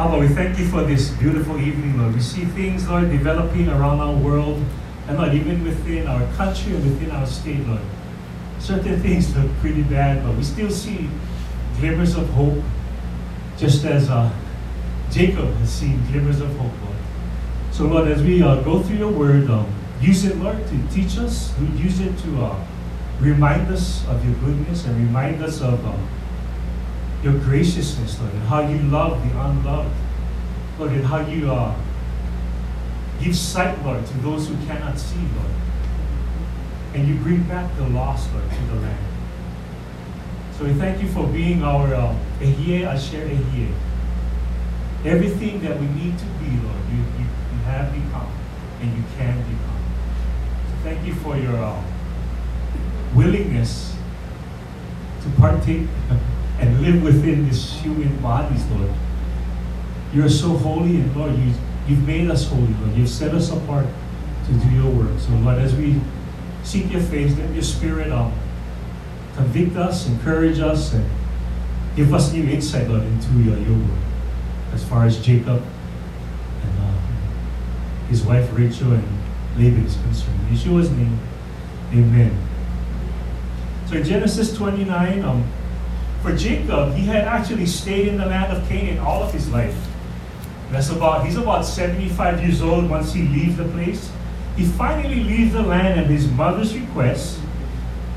Oh, Lord, we thank you for this beautiful evening, Lord. We see things, Lord, developing around our world, and Lord, even within our country and within our state, Lord. Certain things look pretty bad, but we still see glimmers of hope, just as Jacob has seen glimmers of hope, Lord. So, Lord, as we go through your word, use it, Lord, to teach us. We use it to remind us of your goodness and remind us of your graciousness, Lord, and how you love the unloved, Lord, and how you give sight, Lord, to those who cannot see, Lord. And you bring back the lost, Lord, to the land. So we thank you for being our Ehyeh Asher Ehyeh. Everything that we need to be, Lord, you have become, and you can become. So thank you for your willingness to partake and live within these human bodies, Lord. You are so holy, and Lord, you've made us holy, Lord. You've set us apart to do your work. So Lord, as we seek your face, let your spirit convict us, encourage us, and give us new insight, Lord, into your word. As far as Jacob and his wife Rachel and Laban is concerned. In Yeshua's name, amen. So in Genesis 29, for Jacob, he had actually stayed in the land of Canaan all of his life. He's about 75 years old once he leaves the place. He finally leaves the land at his mother's request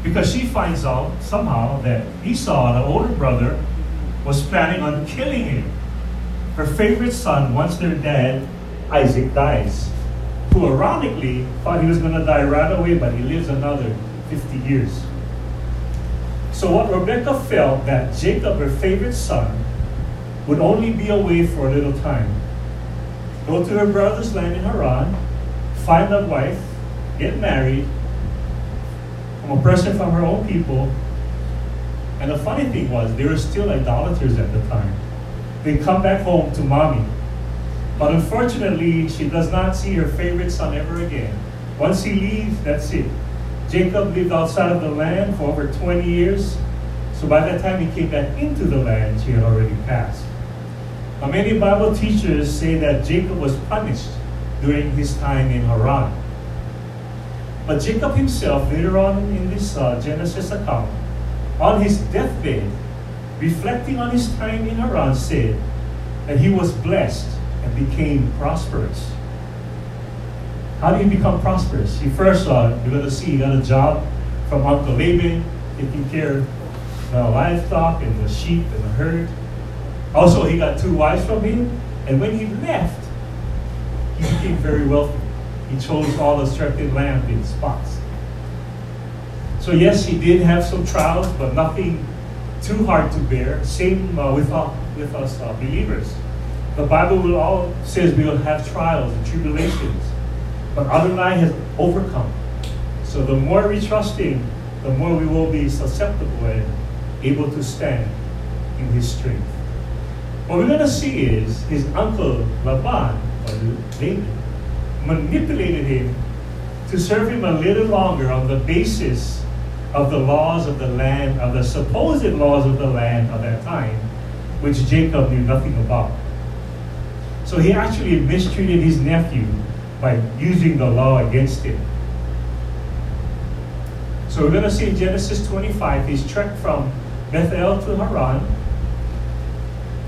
because she finds out somehow that Esau, the older brother, was planning on killing him, her favorite son, once their dad, Isaac, dies. Who ironically thought he was going to die right away, but he lives another 50 years. So what Rebecca felt that Jacob, her favorite son, would only be away for a little time. Go to her brother's land in Haran, find a wife, get married, from a person from her own people. And the funny thing was, they were still idolaters at the time. They come back home to mommy. But unfortunately, she does not see her favorite son ever again. Once he leaves, that's it. Jacob lived outside of the land for over 20 years. So by the time he came back into the land, she had already passed. Now, many Bible teachers say that Jacob was punished during his time in Haran. But Jacob himself, later on in this Genesis account, on his deathbed, reflecting on his time in Haran, said that he was blessed and became prosperous. How did he become prosperous? He first, you're going to see, he got a job from Uncle Laban, taking care of the livestock and the sheep and the herd. Also, he got two wives from him, and when he left, he became very wealthy. He chose all the certain land in spots. So yes, he did have some trials, but nothing too hard to bear. Same with us believers. The Bible says we will have trials and tribulations, but Adonai has overcome. So the more we trust him, the more we will be susceptible and able to stand in his strength. What we're going to see is his uncle Laban, or Laban, manipulated him to serve him a little longer on the basis of the laws of the land, of the supposed laws of the land of that time, which Jacob knew nothing about. So he actually mistreated his nephew by using the law against him. So we're going to see in Genesis 25, he's trekked from Bethel to Haran.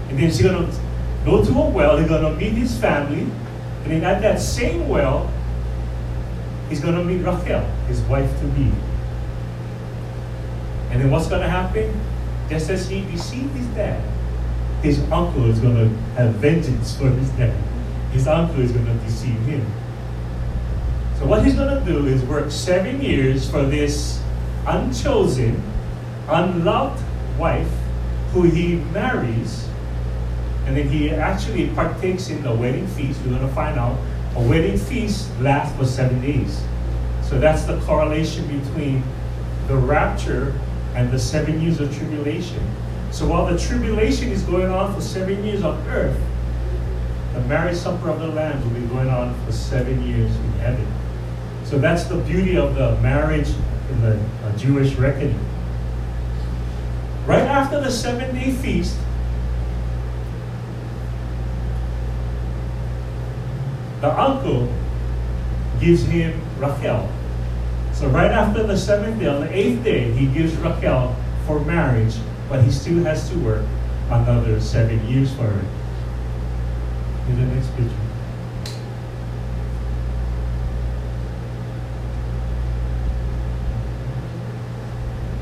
And then he's going to go to a well, he's going to meet his family. And then at that same well, he's going to meet Rachel, his wife-to-be. And then what's going to happen? Just as he deceived his dad, his uncle is going to have vengeance for his dad. His uncle is going to deceive him. So what he's going to do is work 7 years for this unchosen, unloved wife who he marries. And then he actually partakes in the wedding feast. We're going to find out a wedding feast lasts for 7 days. So that's the correlation between the rapture and the 7 years of tribulation. So while the tribulation is going on for 7 years on earth, the marriage supper of the Lamb will be going on for 7 years in heaven. So that's the beauty of the marriage in the Jewish reckoning. Right after the 7-day feast, the uncle gives him Rachel. So right after the seventh day, on the eighth day, he gives Rachel for marriage, but he still has to work another 7 years for her. Here's the next picture.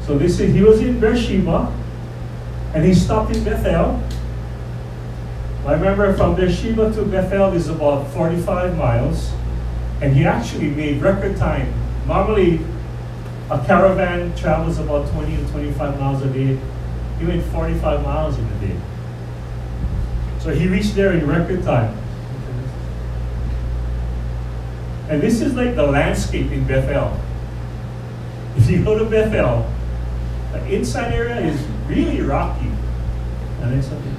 So this is, he was in Beersheba, and he stopped in Bethel. I remember from Beersheba to Bethel is about 45 miles, and he actually made record time. Normally, a caravan travels about 20 to 25 miles a day. He made 45 miles in a day. So he reached there in record time. And this is like the landscape in Bethel. If you go to Bethel, the inside area is really rocky. And it's okay.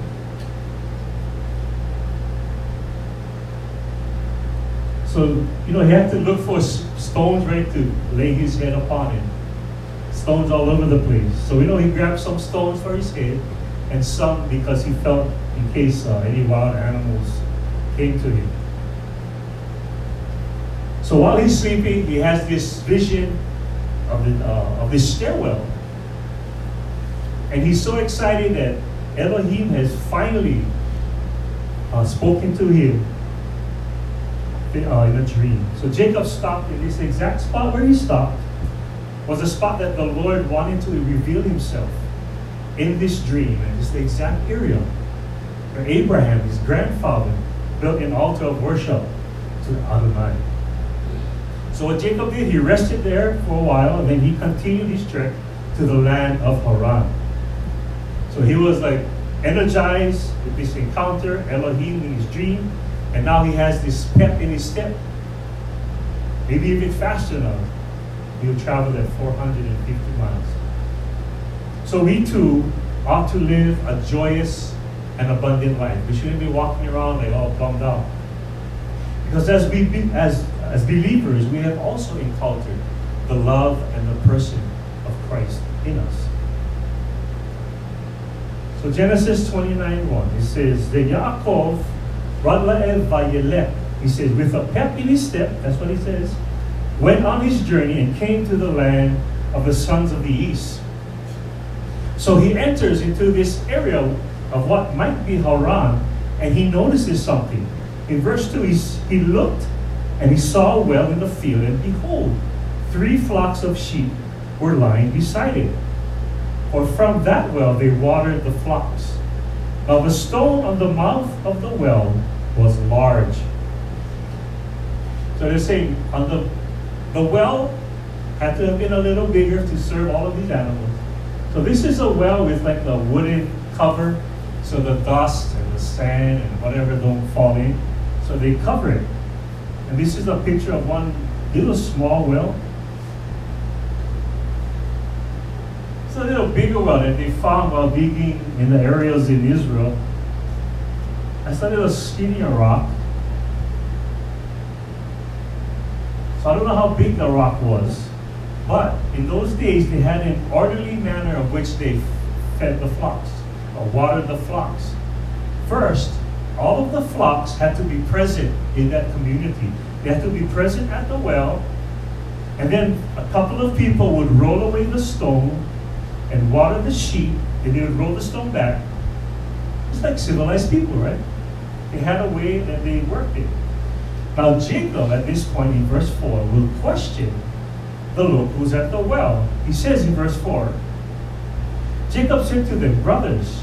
So, you know, he had to look for stones, right, to lay his head upon it. Stones all over the place. So we know he grabbed some stones for his head, and some because he felt in case any wild animals came to him. So while he's sleeping, he has this vision of this stairwell. And he's so excited that Elohim has finally spoken to him in a dream. So Jacob stopped in this exact spot where he stopped. Was a spot that the Lord wanted to reveal himself in this dream. And it's the exact area where Abraham, his grandfather, built an altar of worship to Adonai. So what Jacob did, he rested there for a while, and then he continued his trek to the land of Haran. So he was like energized with this encounter, Elohim in his dream, and now he has this pep in his step. Maybe even faster now. He'll travel at 450 miles. So we too ought to live a joyous and abundant life. We shouldn't be walking around like all bummed out. Because as believers, we have also encountered the love and the person of Christ in us. So Genesis 29:1, it says, the Yaakov Radlael Vayelech. He says, with a pep in his step, that's what he says, went on his journey and came to the land of the sons of the east. So he enters into this area of what might be Haran, and he notices something. In verse 2, he looked and he saw a well in the field, and behold, 3 flocks of sheep were lying beside it. For from that well they watered the flocks. Now the stone on the mouth of the well was large. So they're saying on the well had to have been a little bigger to serve all of these animals. So this is a well with like a wooden cover, so the dust and the sand and whatever don't fall in. So they cover it. And this is a picture of one little small well. It's a little bigger well that they found while digging in the areas in Israel. That's a little skinnier rock. So I don't know how big the rock was, but in those days they had an orderly manner of which they fed the flocks or watered the flocks. First, all of the flocks had to be present in that community. They had to be present at the well, and then a couple of people would roll away the stone and water the sheep, and they would roll the stone back. It's like civilized people, right? They had a way that they worked it. Now Jacob, at this point in verse 4, will question the locals at the well. He says in verse 4, Jacob said to them, brothers,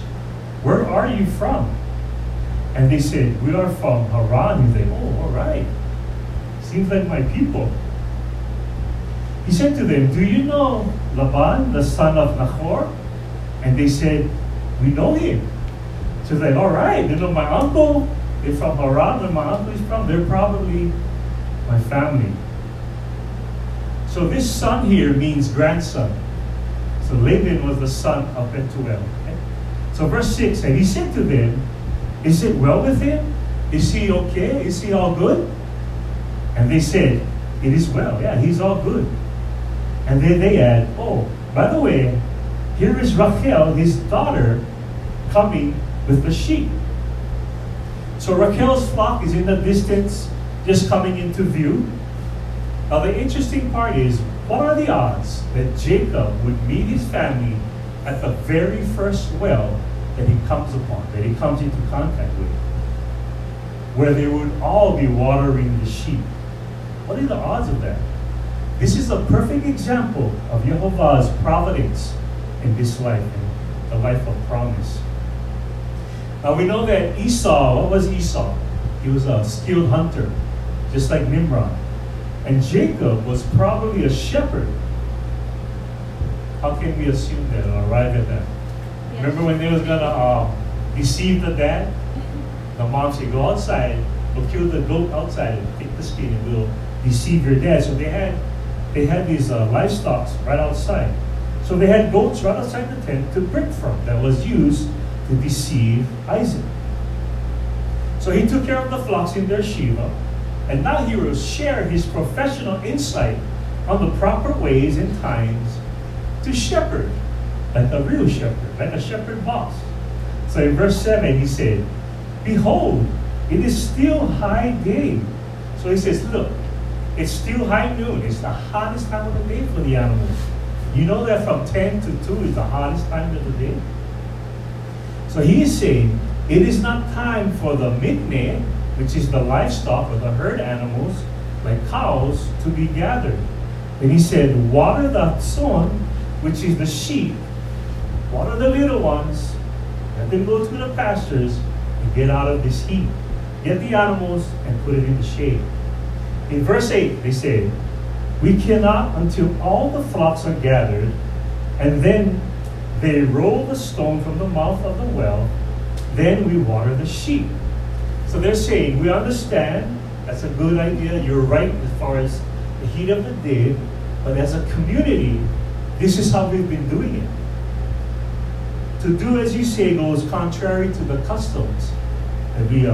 where are you from? And they said, we are from Haran. He said, oh, all right. Seems like my people. He said to them, do you know Laban, the son of Nahor? And they said, we know him. So they said, all right, you know my uncle? They're from Haran, where my uncle is from. They're probably my family. So this son here means grandson. So Laban was the son of Bethuel. Okay? So verse 6, and he said to them, is it well with him? Is he okay? Is he all good? And they said, it is well. Yeah, he's all good. And then they add, oh, by the way, here is Rachel, his daughter, coming with the sheep. So Rachel's flock is in the distance, just coming into view. Now the interesting part is, what are the odds that Jacob would meet his family at the very first well that he comes upon, that he comes into contact with, where they would all be watering the sheep? What are the odds of that? This is a perfect example of Jehovah's providence in this life, in the life of promise. Now we know that Esau, what was Esau? He was a skilled hunter, just like Nimrod. And Jacob was probably a shepherd. How can we assume that or arrive at that? Yes. Remember when they was going to deceive the dad? The mom said, go outside, we'll kill the goat outside and pick the skin and we'll deceive your dad. So they had these livestock right outside. So they had goats right outside the tent to pick from that was used to deceive Isaac. So he took care of the flocks in Beersheba, and now he will share his professional insight on the proper ways and times to shepherd, like a real shepherd, like a shepherd boss. So in verse 7 he said, behold, it is still high day. So he says, look, it's still high noon. It's the hottest time of the day for the animals. You know that from 10 to 2 is the hottest time of the day. So he is saying, it is not time for the midneh, which is the livestock or the herd animals, like cows, to be gathered. And he said, water the tzon, which is the sheep. Water the little ones. Let them go to the pastures and get out of this heat. Get the animals and put it in the shade. In verse 8, they said, we cannot until all the flocks are gathered. And then they roll the stone from the mouth of the well. Then we water the sheep. So they're saying, we understand, that's a good idea, you're right as far as the heat of the day, but as a community, this is how we've been doing it. To do as you say goes contrary to the customs that we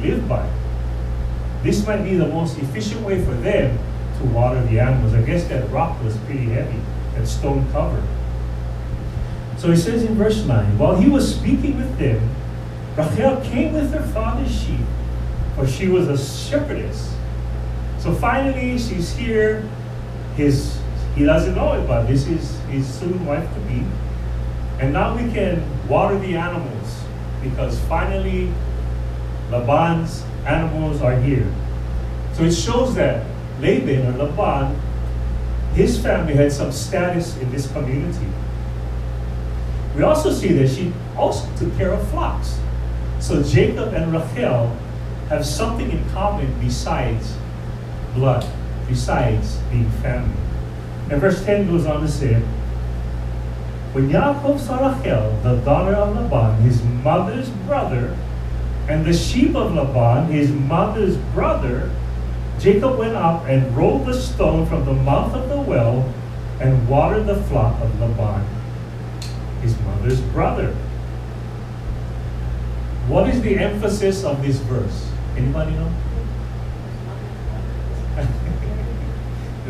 live by. This might be the most efficient way for them to water the animals. I guess that rock was pretty heavy, that stone cover. So it says in verse 9, while he was speaking with them, Rachel came with her father's sheep, for she was a shepherdess. So finally, she's here. He doesn't know it, but this is his soon wife-to-be. And now we can water the animals, because finally, Laban's animals are here. So it shows that Laban, or Laban, his family had some status in this community. We also see that she also took care of flocks. So Jacob and Rachel have something in common besides blood, besides being family. And verse 10 goes on to say, when Yaakov saw Rachel, the daughter of Laban, his mother's brother, and the sheep of Laban, his mother's brother, Jacob went up and rolled the stone from the mouth of the well and watered the flock of Laban, his mother's brother. What is the emphasis of this verse? Anybody know?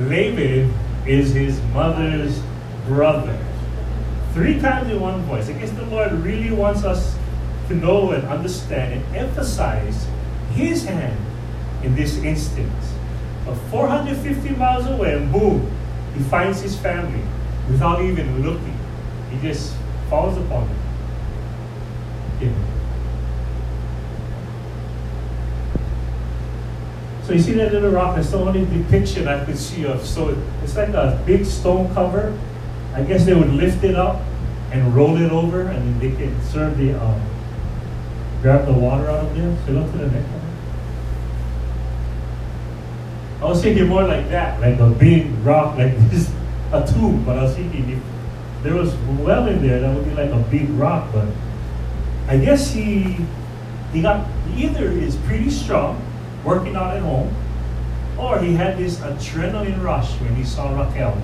Laban is his mother's brother. Three times in one voice. I guess the Lord really wants us to know and understand and emphasize his hand in this instance. But 450 miles away, and boom, he finds his family without even looking. He just falls upon them. Yeah. So you see that little rock, that's the only depiction I could see of. So it's like a big stone cover. I guess they would lift it up and roll it over, and they can serve the, grab the water out of there. So look to the next one. I was thinking more like that, like a big rock, like this, a tomb. But I was thinking if there was well in there, that would be like a big rock. But I guess he either is pretty strong, working out at home, or he had this adrenaline rush when he saw Rachel.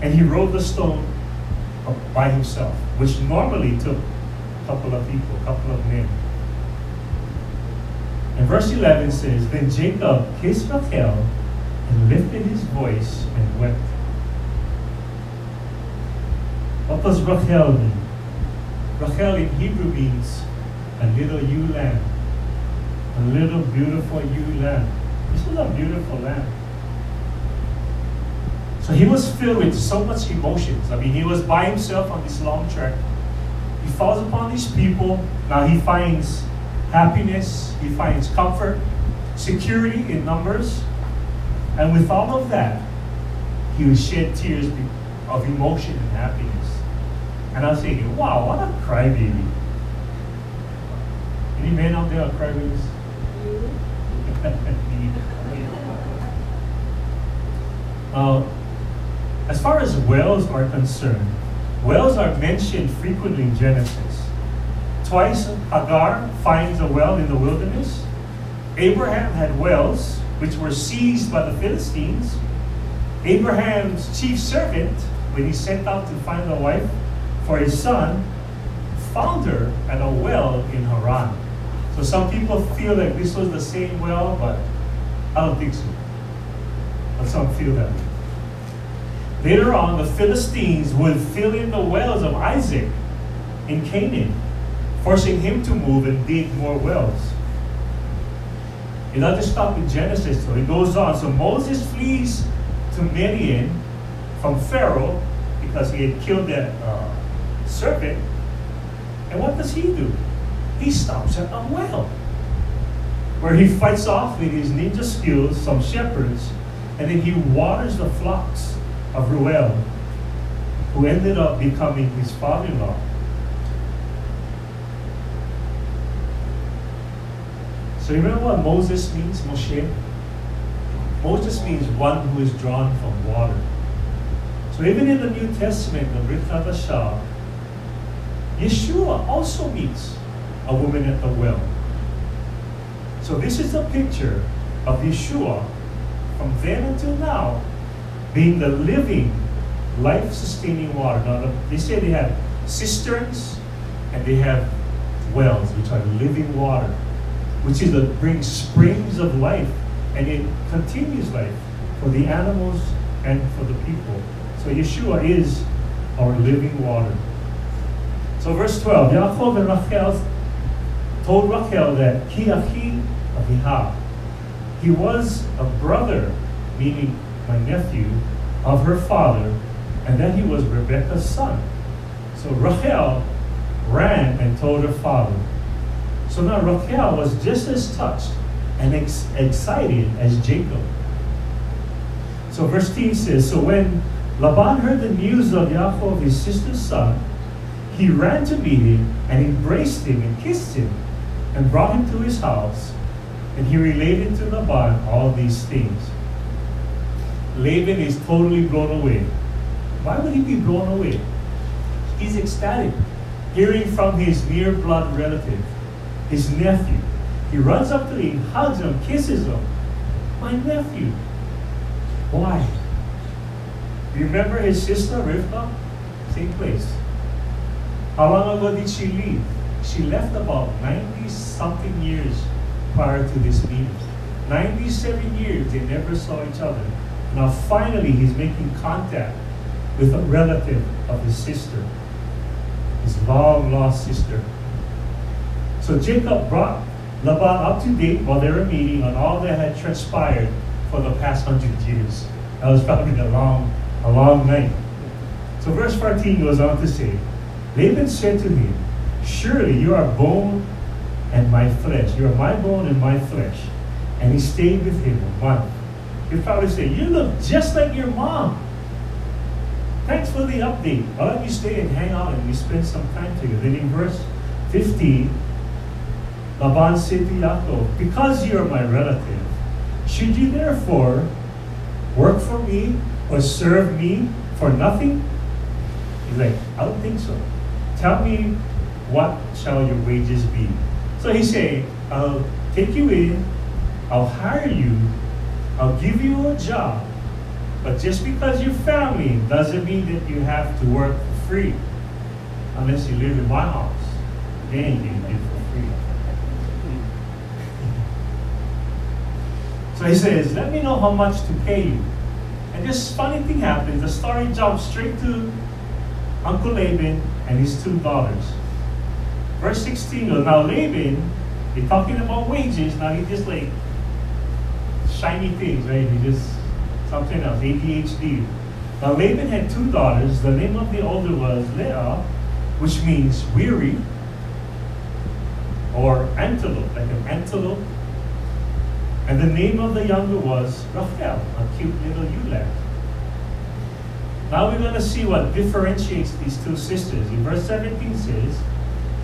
And he rolled the stone up by himself, which normally took a couple of people, a couple of men. And verse 11 says, then Jacob kissed Rachel and lifted his voice and wept. What does Rachel mean? Rachel in Hebrew means a little ewe lamb. a little beautiful land. This is a beautiful land. So he was filled with so much emotions. I mean, he was by himself on this long trek. He falls upon these people. Now he finds happiness. He finds comfort, security in numbers. And with all of that, he would shed tears of emotion and happiness. And I was thinking, wow, what a crybaby. Any men out there are crybabies? As far as wells are concerned, wells are mentioned frequently in Genesis. Twice Hagar finds a well in the wilderness. Abraham had wells which were seized by the Philistines. Abraham's chief servant, when he set out to find a wife for his son, found her at a well in Haran. So some people feel like this was the same well, but I don't think so. But some feel that. Later on, the Philistines would fill in the wells of Isaac in Canaan, forcing him to move and dig more wells. It doesn't stop with Genesis, so it goes on. So Moses flees to Midian from Pharaoh because he had killed that serpent. And what does he do? He stops at a well where he fights off with his ninja skills some shepherds, and then he waters the flocks of Ruel, who ended up becoming his father-in-law. So remember what Moses means, Moshe? Moses means one who is drawn from water. So even in the New Testament, the Brit HaShah, Yeshua also meets a woman at the well. So this is a picture of Yeshua from then until now being the living, life-sustaining water. Now, they say they have cisterns and they have wells, which are living water, which is that brings springs of life, and it continues life for the animals and for the people. So Yeshua is our living water. So verse 12, Yaakov and Rachel told Rachel that Ki achi aviha, he was a brother, meaning my nephew, of her father, and that he was Rebecca's son. So Rachel ran and told her father. So now Rachel was just as touched and excited as Jacob. So verse 10 says, so when Laban heard the news of Yaakov, his sister's son, he ran to meet him and embraced him and kissed him and brought him to his house. And he related to Laban all these things. Laban is totally blown away. Why would he be blown away? He's ecstatic, hearing from his near blood relative, his nephew. He runs up to him, hugs him, kisses him. My nephew. Why? Remember his sister, Rivka? Same place. How long ago did she leave? She left about 90-something years prior to this meeting. 97 years, they never saw each other. Now finally, he's making contact with a relative of his sister, his long-lost sister. So Jacob brought Laban up to date while they were meeting on all that had transpired for the past 100 years. That was probably a long night. So verse 14 goes on to say, Laban said to him, surely you are bone and my flesh. You are my bone and my flesh. And he stayed with him a month. He'll probably say, you look just like your mom. Thanks for the update. Why don't you stay and hang out and we spend some time together. Then in verse 15, Laban said to Yaakov, because you are my relative, should you therefore work for me or serve me for nothing? He's like, I don't think so. Tell me, what shall your wages be? So he's saying, I'll take you in, I'll hire you, I'll give you a job, but just because you're family doesn't mean that you have to work for free. Unless you live in my house, then you can live for free. So he says, let me know how much to pay you. And this funny thing happens. The story jumps straight to Uncle Laban and his two daughters. Verse 16, now Laban They're talking about wages. Now he just like shiny things, right? He just something else, ADHD. Now Laban had two daughters. The name of the older was Leah, which means weary or antelope, like an antelope. And the name of the younger was Rachel, a cute little ewe. Now we're going to see what differentiates these two sisters. In verse 17 says,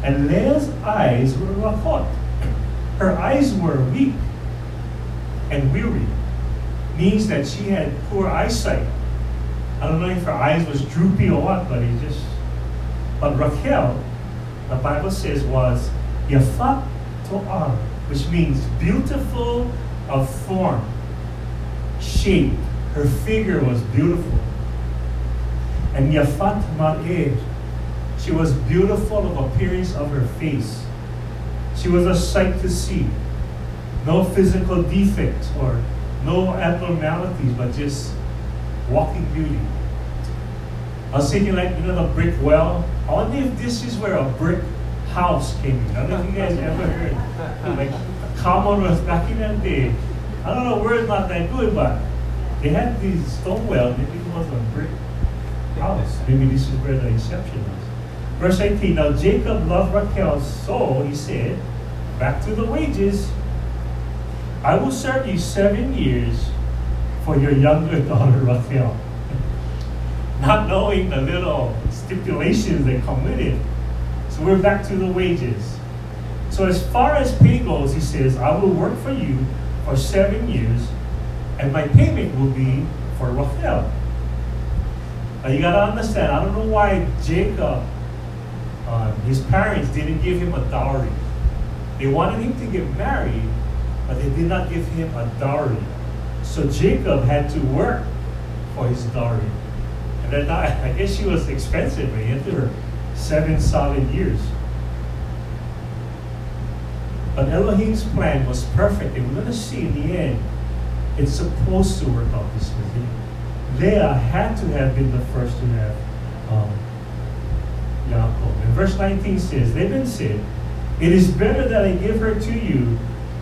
and Leah's eyes were rakot. Her eyes were weak and weary. Means that she had poor eyesight. I don't know if her eyes was droopy or what, but it just... But Rachel, the Bible says, was yafat to'ar, which means beautiful of form, shape. Her figure was beautiful. And yafat mar'eh, she was beautiful of appearance of her face. She was a sight to see. No physical defects or no abnormalities, but just walking beauty. I was thinking, like, you know, the brick well. I wonder if this is where a brick house came in. I don't know if you guys ever heard. Like, a commonwealth back in that day. I don't know, word's not that good, but they had these stone well. Maybe it was a brick house. Maybe this is where the exception was. Verse 18, now Jacob loved Rachel, so he said, back to the wages, I will serve you 7 years for your younger daughter Rachel. Not knowing the little stipulations that come with it. So we're back to the wages. So as far as pay goes, he says, I will work for you for 7 years, and my payment will be for Rachel. Now you gotta understand, I don't know why Jacob, his parents didn't give him a dowry. They wanted him to get married, but they did not give him a dowry. So Jacob had to work for his dowry. And then I guess she was expensive, but he had to work 7 solid years. But Elohim's plan was perfect, and we're going to see in the end, it's supposed to work out this way. Leah had to have been the first to have Yaakov. And verse 19 says, Laban said, it is better that I give her to you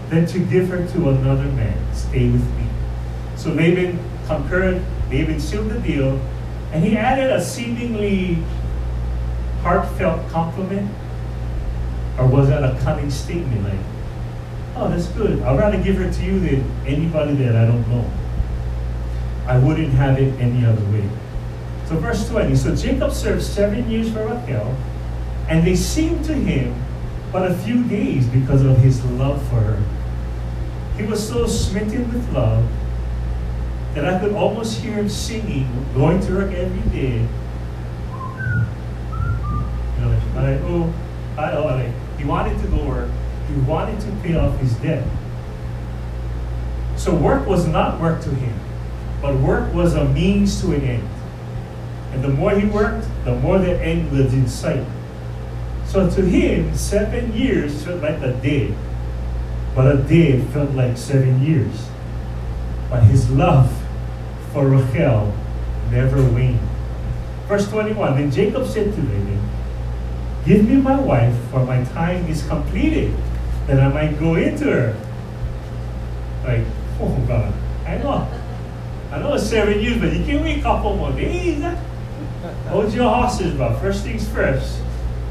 than to give her to another man. Stay with me. So Laban concurred, Laban sealed the deal, and he added a seemingly heartfelt compliment. Or was that a cunning statement? Like, oh, that's good. I'd rather give her to you than anybody that I don't know. I wouldn't have it any other way. So verse 20, so Jacob served 7 years for Rachel, and they seemed to him but a few days because of his love for her. He was so smitten with love that I could almost hear him singing, going to work every day. You know, like, oh, I know, like, he wanted to go work. He wanted to pay off his debt. So work was not work to him, but work was a means to an end. And the more he worked, the more the end was in sight. So to him, 7 years felt like a day. But a day felt like 7 years. But his love for Rachel never waned. Verse 21, then Jacob said to Laban, give me my wife, for my time is completed, that I might go into her. Like, oh God, I know it's 7 years, but you can wait a couple more days. Hold your horses, bro. First things first.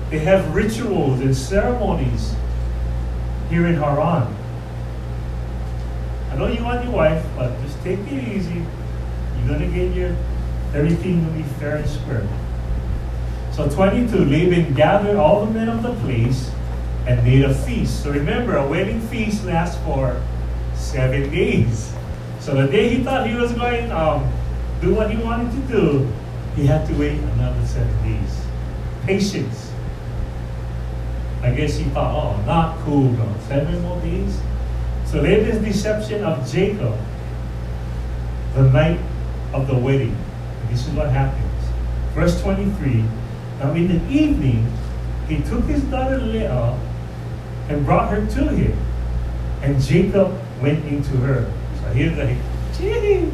They have rituals and ceremonies here in Haran. I know you want your wife, but just take it easy. You're going to get your, everything will be fair and square. So 22, Laban gathered all the men of the place and made a feast. So remember, a wedding feast lasts for 7 days. So the day he thought he was going to do what he wanted to do, he had to wait another 7 days. Patience. I guess he thought, oh, not cool, bro. 7 more days? So Laban's deception of Jacob, the night of the wedding. And this is what happens. Verse 23, now in the evening, he took his daughter Leah and brought her to him. And Jacob went into her. So here's like, gee!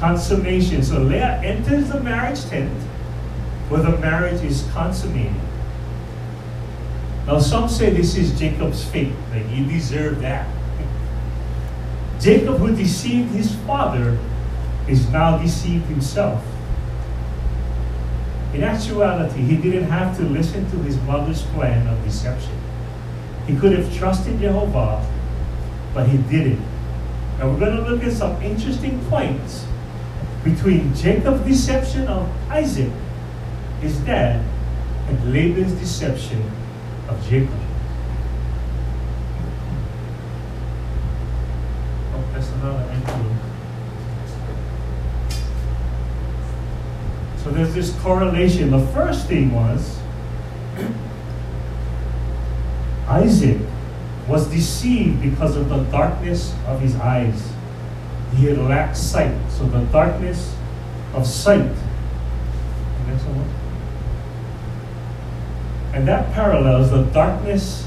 Consummation. So Leah enters the marriage tent where the marriage is consummated. Now some say this is Jacob's fate, that he deserved that. Jacob, who deceived his father, is now deceived himself. In actuality, he didn't have to listen to his mother's plan of deception. He could have trusted Jehovah, but he didn't. And we're going to look at some interesting points between Jacob's deception of Isaac, his dad, and Laban's deception of Jacob. Oh, that's another entry. So there's this correlation. The first thing was Isaac was deceived because of the darkness of his eyes. He had lacked sight. So the darkness of sight. And that parallels the darkness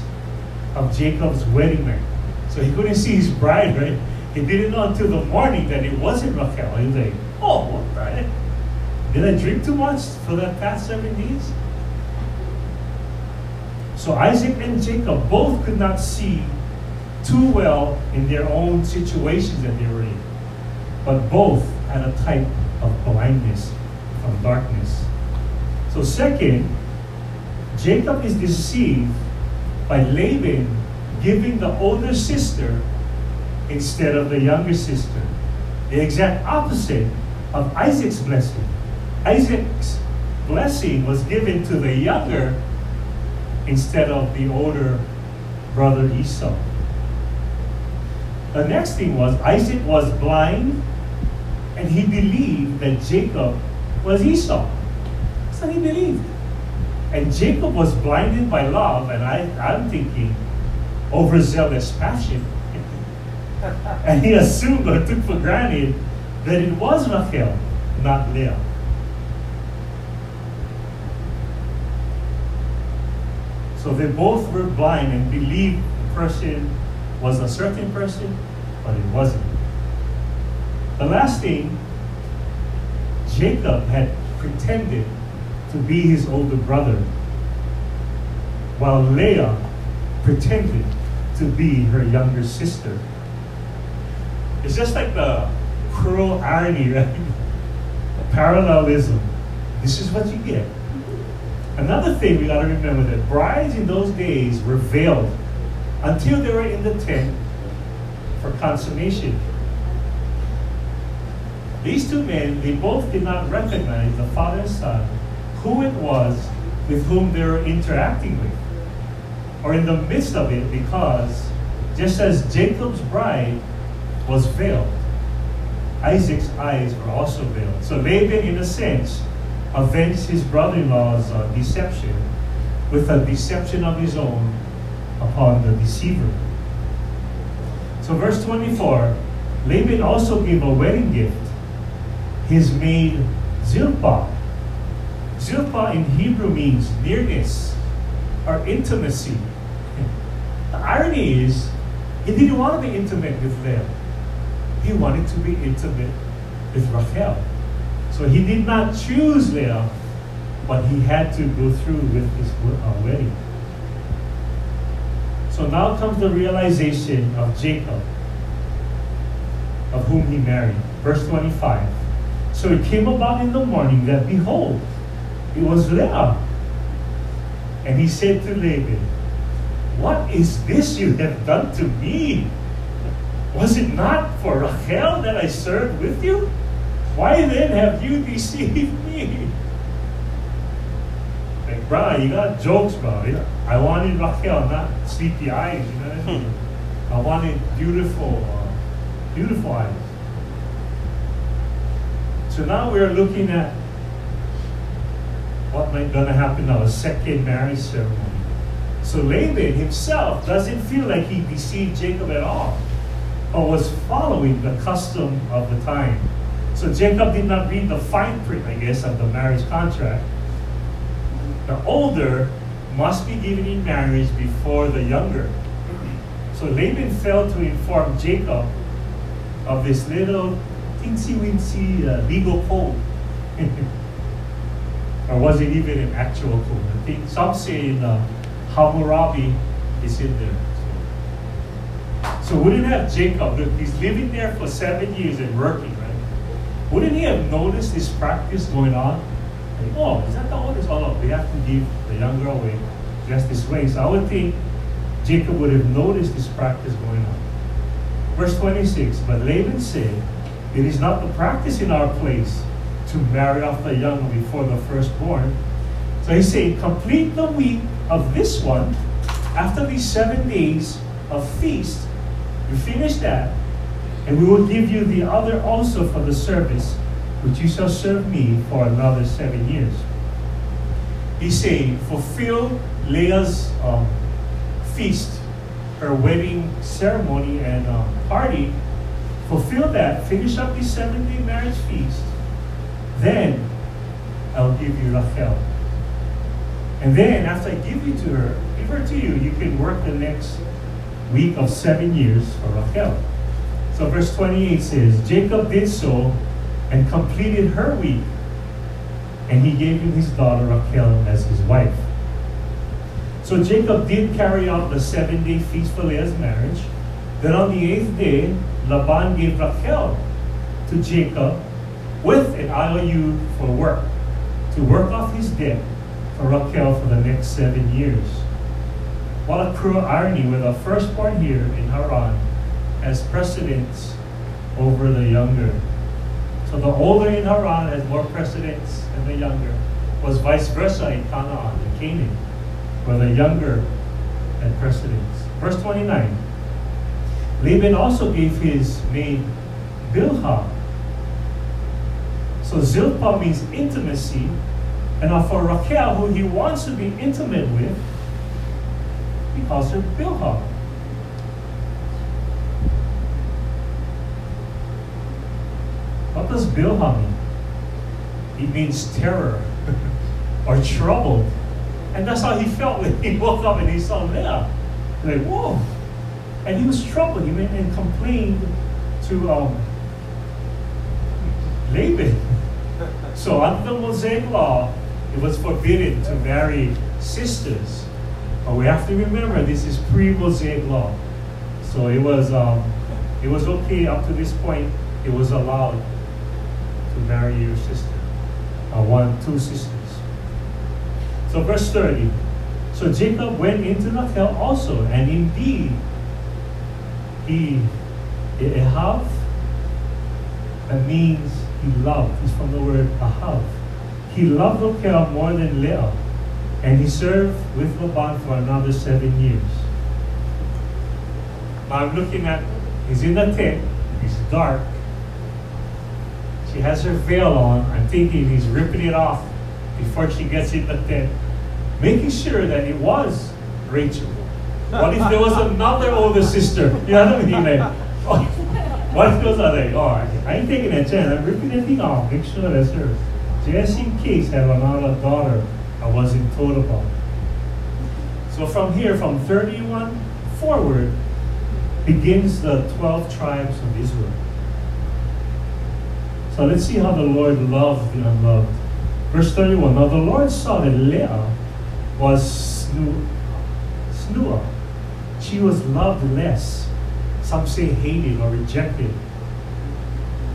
of Jacob's wedding night. So he couldn't see his bride, right? He didn't know until the morning that it wasn't Rachel. He was like, oh, what bride? Did I drink too much for the past 7 days? So Isaac and Jacob both could not see too well in their own situations that they were in. But both had a type of blindness from darkness. So second, Jacob is deceived by Laban giving the older sister instead of the younger sister. The exact opposite of Isaac's blessing. Isaac's blessing was given to the younger instead of the older brother Esau. The next thing was Isaac was blind and he believed that Jacob was Esau. That's what he believed. And Jacob was blinded by love, and I'm thinking overzealous passion. And he assumed or took for granted that it was Rachel, not Leah. So they both were blind and believed the person was a certain person, but it wasn't. The last thing, Jacob had pretended to be his older brother, while Leah pretended to be her younger sister. It's just like the cruel irony, right? The parallelism. This is what you get. Another thing we gotta remember, that brides in those days were veiled until they were in the tent for consummation. These two men, they both did not recognize the father and son, who it was with whom they were interacting with, or in the midst of it, because just as Jacob's bride was veiled, Isaac's eyes were also veiled. So Laban, in a sense, avenged his brother-in-law's deception with a deception of his own upon the deceiver. So verse 24, Laban also gave a wedding gift, his maid Zilpah. Zilpah in Hebrew means nearness or intimacy. The irony is, he didn't want to be intimate with Leah. He wanted to be intimate with Rachel. So he did not choose Leah, but he had to go through with his wedding. So now comes the realization of Jacob, of whom he married. Verse 25. So it came about in the morning that, behold, it was Leah. And he said to Laban, what is this you have done to me? Was it not for Rachel that I served with you? Why then have you deceived me? Like, bro, you got jokes, bro. Yeah. I wanted Rachel, not sleepy eyes, you know what I mean? I wanted beautiful, beautiful eyes. So now we're looking at what might gonna happen now, a second marriage ceremony. So Laban himself doesn't feel like he deceived Jacob at all, or was following the custom of the time. So Jacob did not read the fine print, I guess, of the marriage contract. The older must be given in marriage before the younger. So Laban failed to inform Jacob of this little teensy-weensy legal code. Or was it even an actual code? I think some say in Hammurabi is in there. So wouldn't have Jacob, look, he's living there for 7 years and working, right? Wouldn't he have noticed this practice going on? Like, oh, is that the oldest? Oh, no, they have to give the younger away, dress this way. So I would think Jacob would have noticed this practice going on. Verse 26, but Laban said, it is not the practice in our place to marry off the young before the firstborn. So he said, complete the week of this one after these 7 days of feast. You finish that, and we will give you the other also for the service, which you shall serve me for another 7 years. He said, fulfill Leah's feast, her wedding ceremony and party. Fulfill that, finish up the 7-day marriage feast. Then I'll give you Rachel. And then after I give you to her, give her to you, you can work the next week of 7 years for Rachel. So verse 28 says, Jacob did so and completed her week, and he gave him his daughter Rachel as his wife. So Jacob did carry out the 7-day feast for Leah's marriage. Then on the 8th day, Laban gave Rachel to Jacob with an IOU for work, to work off his debt for Rachel for the next 7 years. What a cruel irony with a firstborn here in Haran has precedence over the younger. So the older in Haran has more precedence than the younger. It was vice versa in Canaan, where the younger had precedence. Verse 29, Laban also gave his maid Bilhah. So Zilpah means intimacy, and for Rachel, who he wants to be intimate with, he calls her Bilhah. What does Bilhah mean? It means terror or trouble. And that's how he felt when he woke up and he saw Leah. Like, whoa. And he was troubled. He went and complained to Laban. So under the Mosaic law, it was forbidden to marry sisters. But we have to remember this is pre-Mosaic law. So it was okay up to this point. It was allowed to marry your sister. Two sisters. So verse 30. So Jacob went into Rachel also, and indeed he ahav, that means he loved. It's from the word ahav. He loved Rachel more than Leah, and he served with Laban for another 7 years. Now I'm looking at, he's in the tent, it's dark. She has her veil on. I'm thinking he's ripping it off before she gets in the tent, making sure that it was Rachel. What if there was another older sister? You know what I mean? Like, oh, what if there was another? Oh, I ain't taking that chance. I'm ripping that thing off. Make sure that's hers. Just in case I have another daughter I wasn't told about. So from here, from 31 forward, begins the 12 tribes of Israel. So let's see how the Lord loved the unloved. Verse 31, now the Lord saw that Leah was snua. She was loved less. Some say hated or rejected.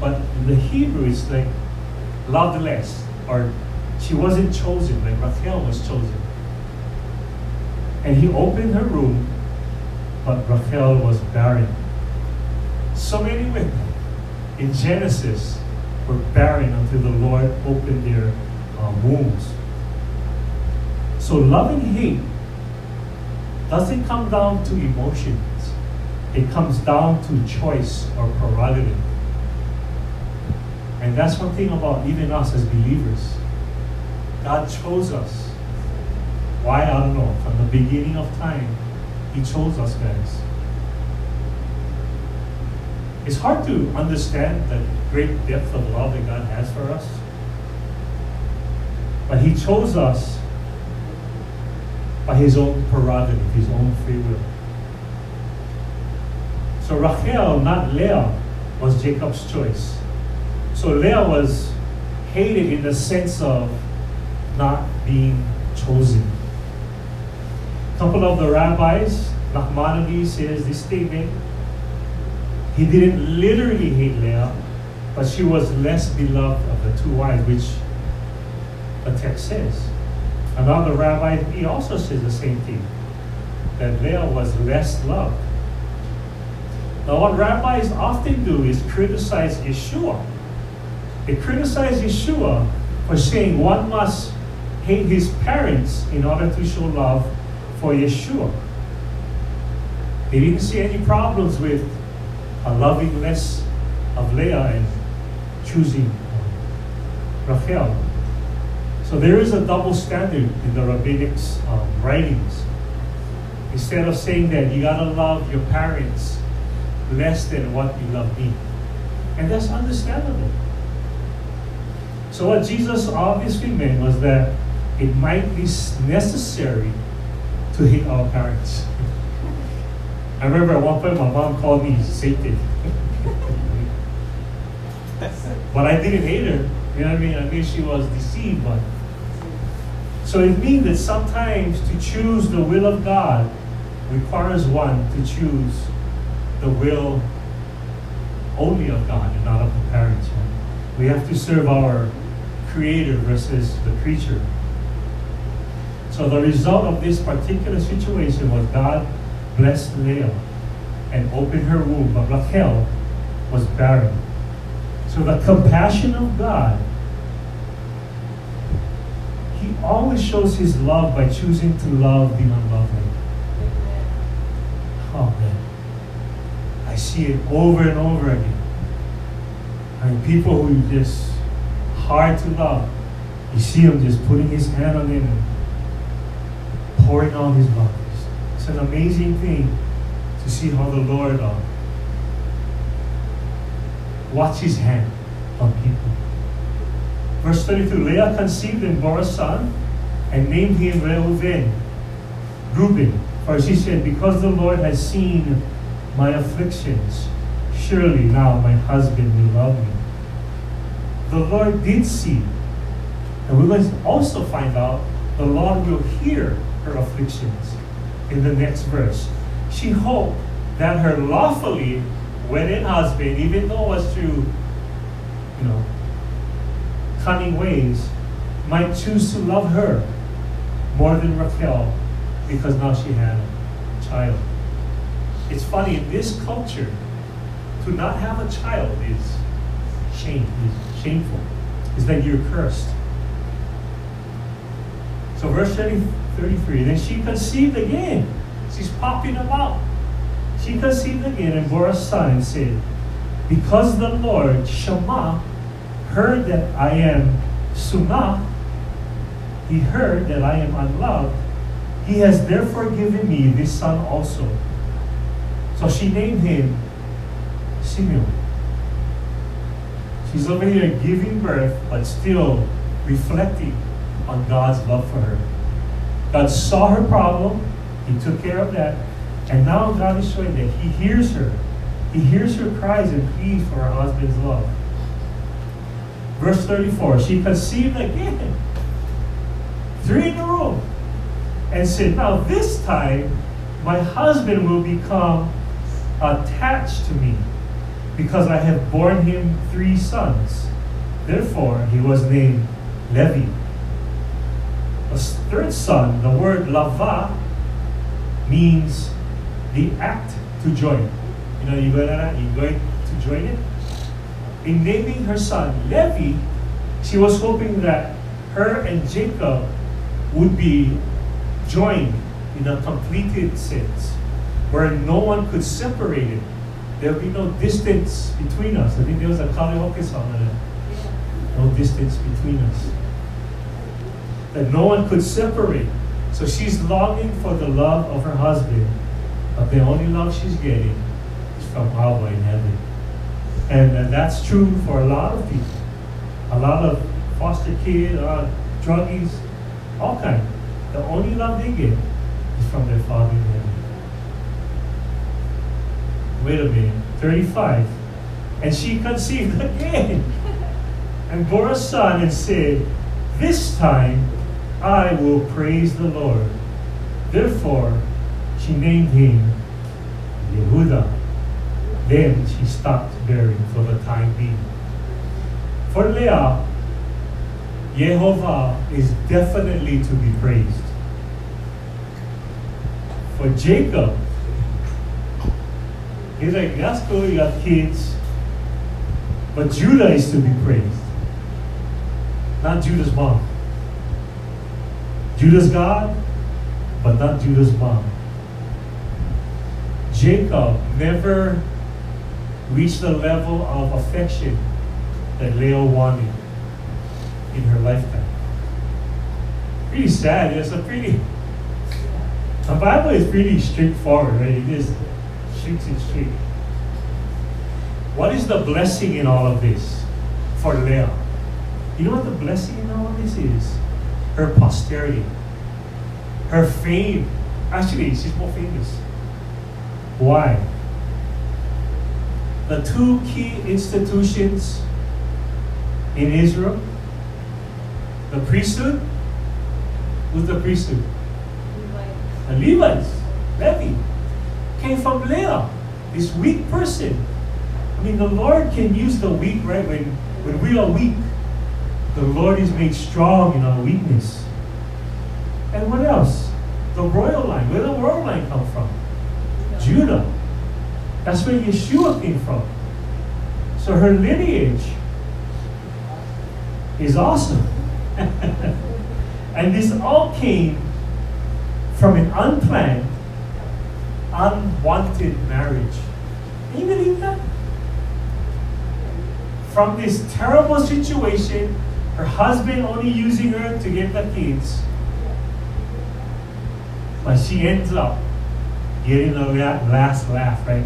But in the Hebrew, it's like loved less, or she wasn't chosen, like Rachel was chosen. And he opened her room, but Rachel was barren. So many women in Genesis were barren until the Lord opened their wombs. So loving hate doesn't come down to emotions. It comes down to choice or prerogative. And that's one thing about even us as believers. God chose us. Why? I don't know. From the beginning of time, he chose us, guys. It's hard to understand the great depth of love that God has for us. But he chose us by his own prerogative, his own free will. So Rachel, not Leah, was Jacob's choice. So Leah was hated in the sense of not being chosen. A couple of the rabbis, Nachmanides, says this statement: he didn't literally hate Leah, but she was less beloved of the two wives, which the text says. Another rabbi, he also says the same thing, that Leah was less loved. Now what rabbis often do is criticize Yeshua. They criticize Yeshua for saying one must hate his parents in order to show love for Yeshua. They didn't see any problems with a loving less of Leah and choosing Rachel. So there is a double standard in the rabbinic writings. Instead of saying that you gotta love your parents less than what you love me. And that's understandable. So what Jesus obviously meant was that it might be necessary to hate our parents. I remember at one point my mom called me Satan. But I didn't hate her. You know what I mean? I mean, she was deceived by it. So it means that sometimes to choose the will of God requires one to choose the will only of God and not of the parents. We have to serve our Creator versus the creature. So the result of this particular situation was God blessed Leah and opened her womb, but Rachel was barren. So the compassion of God, He always shows His love by choosing to love the unlovely. Oh man, I see it over and over again. I mean, people who are just hard to love, you see Him just putting His hand on them and pouring out His love. It's an amazing thing to see how the Lord watches His hand on people. Verse 32, Leah conceived and bore a son and named him Reuben. For she said, because the Lord has seen my afflictions, surely now my husband will love me. The Lord did see. And we're going to also find out the Lord will hear her afflictions in the next verse. She hoped that her lawfully wedded husband, even though it was through, cunning ways, might choose to love her more than Rachel, because now she had a child. It's funny, in this culture, to not have a child is shameful. It's like you're cursed. So verse 33, then she conceived again. She's popping about. She conceived again and bore a son and said, because the Lord Shema heard that I am Sumah, He heard that I am unloved, He has therefore given me this son also. So she named him Simeon. She's over here giving birth, but still reflecting on God's love for her. God saw her problem, He took care of that, and now God is showing that He hears her. He hears her cries and pleas for her husband's love. Verse 34, she conceived again, 3 in a row, and said, now this time my husband will become attached to me, because I have borne him 3 sons. Therefore he was named Levi. The 3rd son, the word Lava, means the act to join. You going to join it? In naming her son Levi, she was hoping that her and Jacob would be joined in a completed sense, where no one could separate it. There would be no distance between us. I think there was a karaoke song on that. No distance between us. That no one could separate. So she's longing for the love of her husband, but the only love she's getting is from Abba in heaven. And that's true for a lot of people. A lot of foster kids, druggies, all kinds. The only love they get is from their father in heaven. Wait a minute, 35. And she conceived again and bore a son and said, this time I will praise the Lord. Therefore, she named him Yehudah. Then she stopped bearing for the time being. For Leah, Jehovah is definitely to be praised. For Jacob, he's like, that's cool, you got kids. But Judah is to be praised. Not Judah's mom. Judah's God, but not Judah's mom. Jacob never reached the level of affection that Leah wanted in her lifetime. Pretty sad. It's a pretty... The Bible is pretty straightforward, right? It is shoots it straight. What is the blessing in all of this for Leah? You know what the blessing in all of this is? Her posterity. Her fame. Actually, she's more famous. Why? The two key institutions in Israel, the priesthood. Who's the priesthood? Levites. The Levites. Levi. Came from Leah. This weak person. I mean, the Lord can use the weak, right? When we are weak, the Lord is made strong in our weakness. And what else? The royal line. Where did the royal line come from? Yeah. Judah. That's where Yeshua came from. So her lineage is awesome. And this all came from an unplanned, unwanted marriage. Can you believe that? From this terrible situation, her husband only using her to get the kids. But she ends up getting the last laugh, right?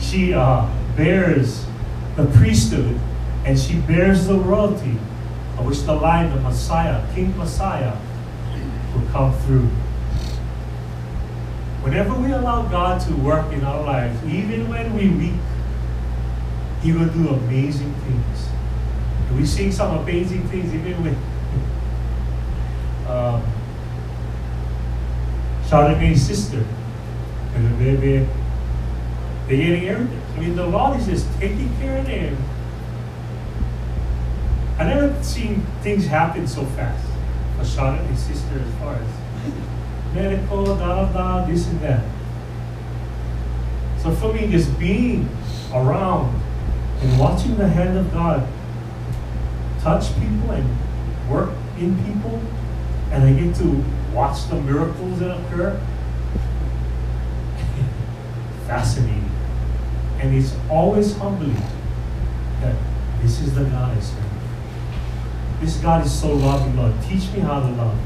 She bears the priesthood and she bears the royalty of which the line of Messiah, King Messiah, will come through. Whenever we allow God to work in our lives, even when we weak, He will do amazing things. And we see some amazing things even with Charlemagne's sister. And they're getting everything. I mean, the Lord is just taking care of them. I've never seen things happen so fast. For Charlemagne's sister, as far as medical, da-da-da, this and that. So for me, just being around and watching the hand of God touch people and work in people, and I get to watch the miracles that occur. Fascinating. And it's always humbling that this is the God I serve. This God is so loving, Lord. Teach me how to love.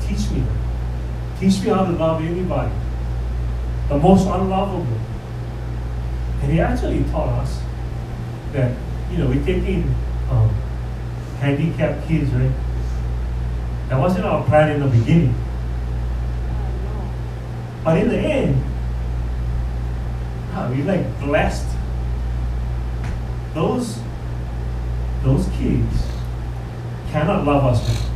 Teach me. Teach me how to love anybody. The most unlovable. And He actually taught us that, you know, we take in handicapped kids, right? That wasn't our plan in the beginning. But in the end, we like blessed those kids cannot love us, right?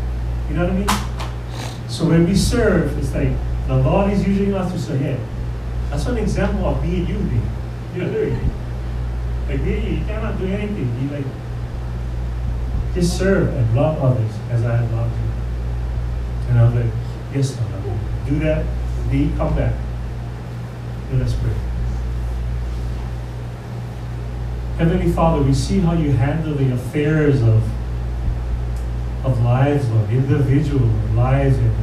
You know what I mean? So when we serve, it's like the Lord is using us to serve. Yeah. That's an example of me and you being. You know, like, you cannot do anything. You like just serve and love others as I have loved you. And I was like, yes, Lord, I will do that. Then come back. Let us pray. Heavenly Father, we see how you handle the affairs of lives, Lord, individual lives, and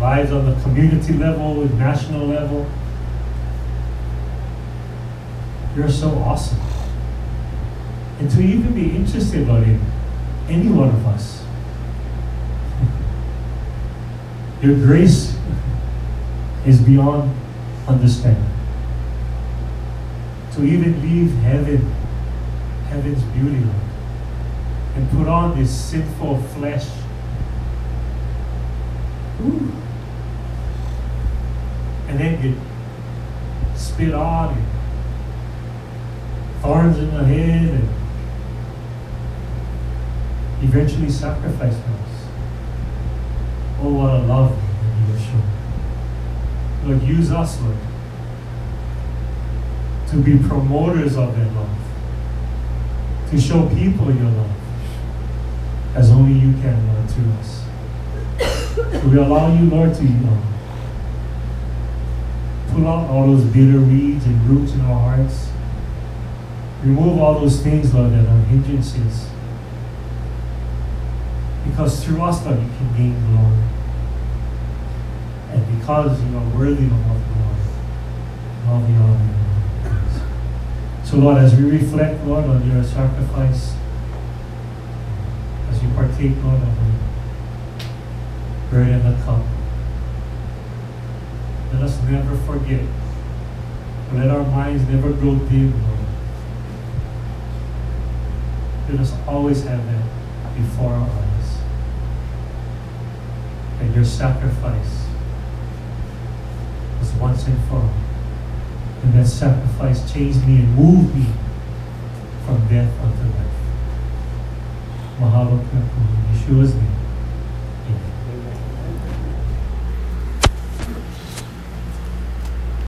lives on the community level, and national level. You're so awesome. And to even be interested, Lord, in any one of us. Your grace is beyond understanding. To even leave heaven's beauty, Lord, and put on this sinful flesh. Ooh. And then get spit on and thorns in the head and eventually sacrifice us. Oh, what a love you show. Lord, use us, Lord, to be promoters of your love, to show people your love as only you can, Lord, through us. So we allow you, Lord, to pull out all those bitter weeds and roots in our hearts. Remove all those things, Lord, that are hindrances. Because through us, Lord, you can gain glory. And because you are worthy of all the glory, all the honor. So, Lord, as we reflect, Lord, on your sacrifice, as we partake, Lord, of the bread and the cup, let us never forget. Let our minds never grow dim, Lord. Let us always have that before our eyes. And your sacrifice was once and for all. And that sacrifice changed me and moved me from death unto life. Mahalo, in Yeshua's name.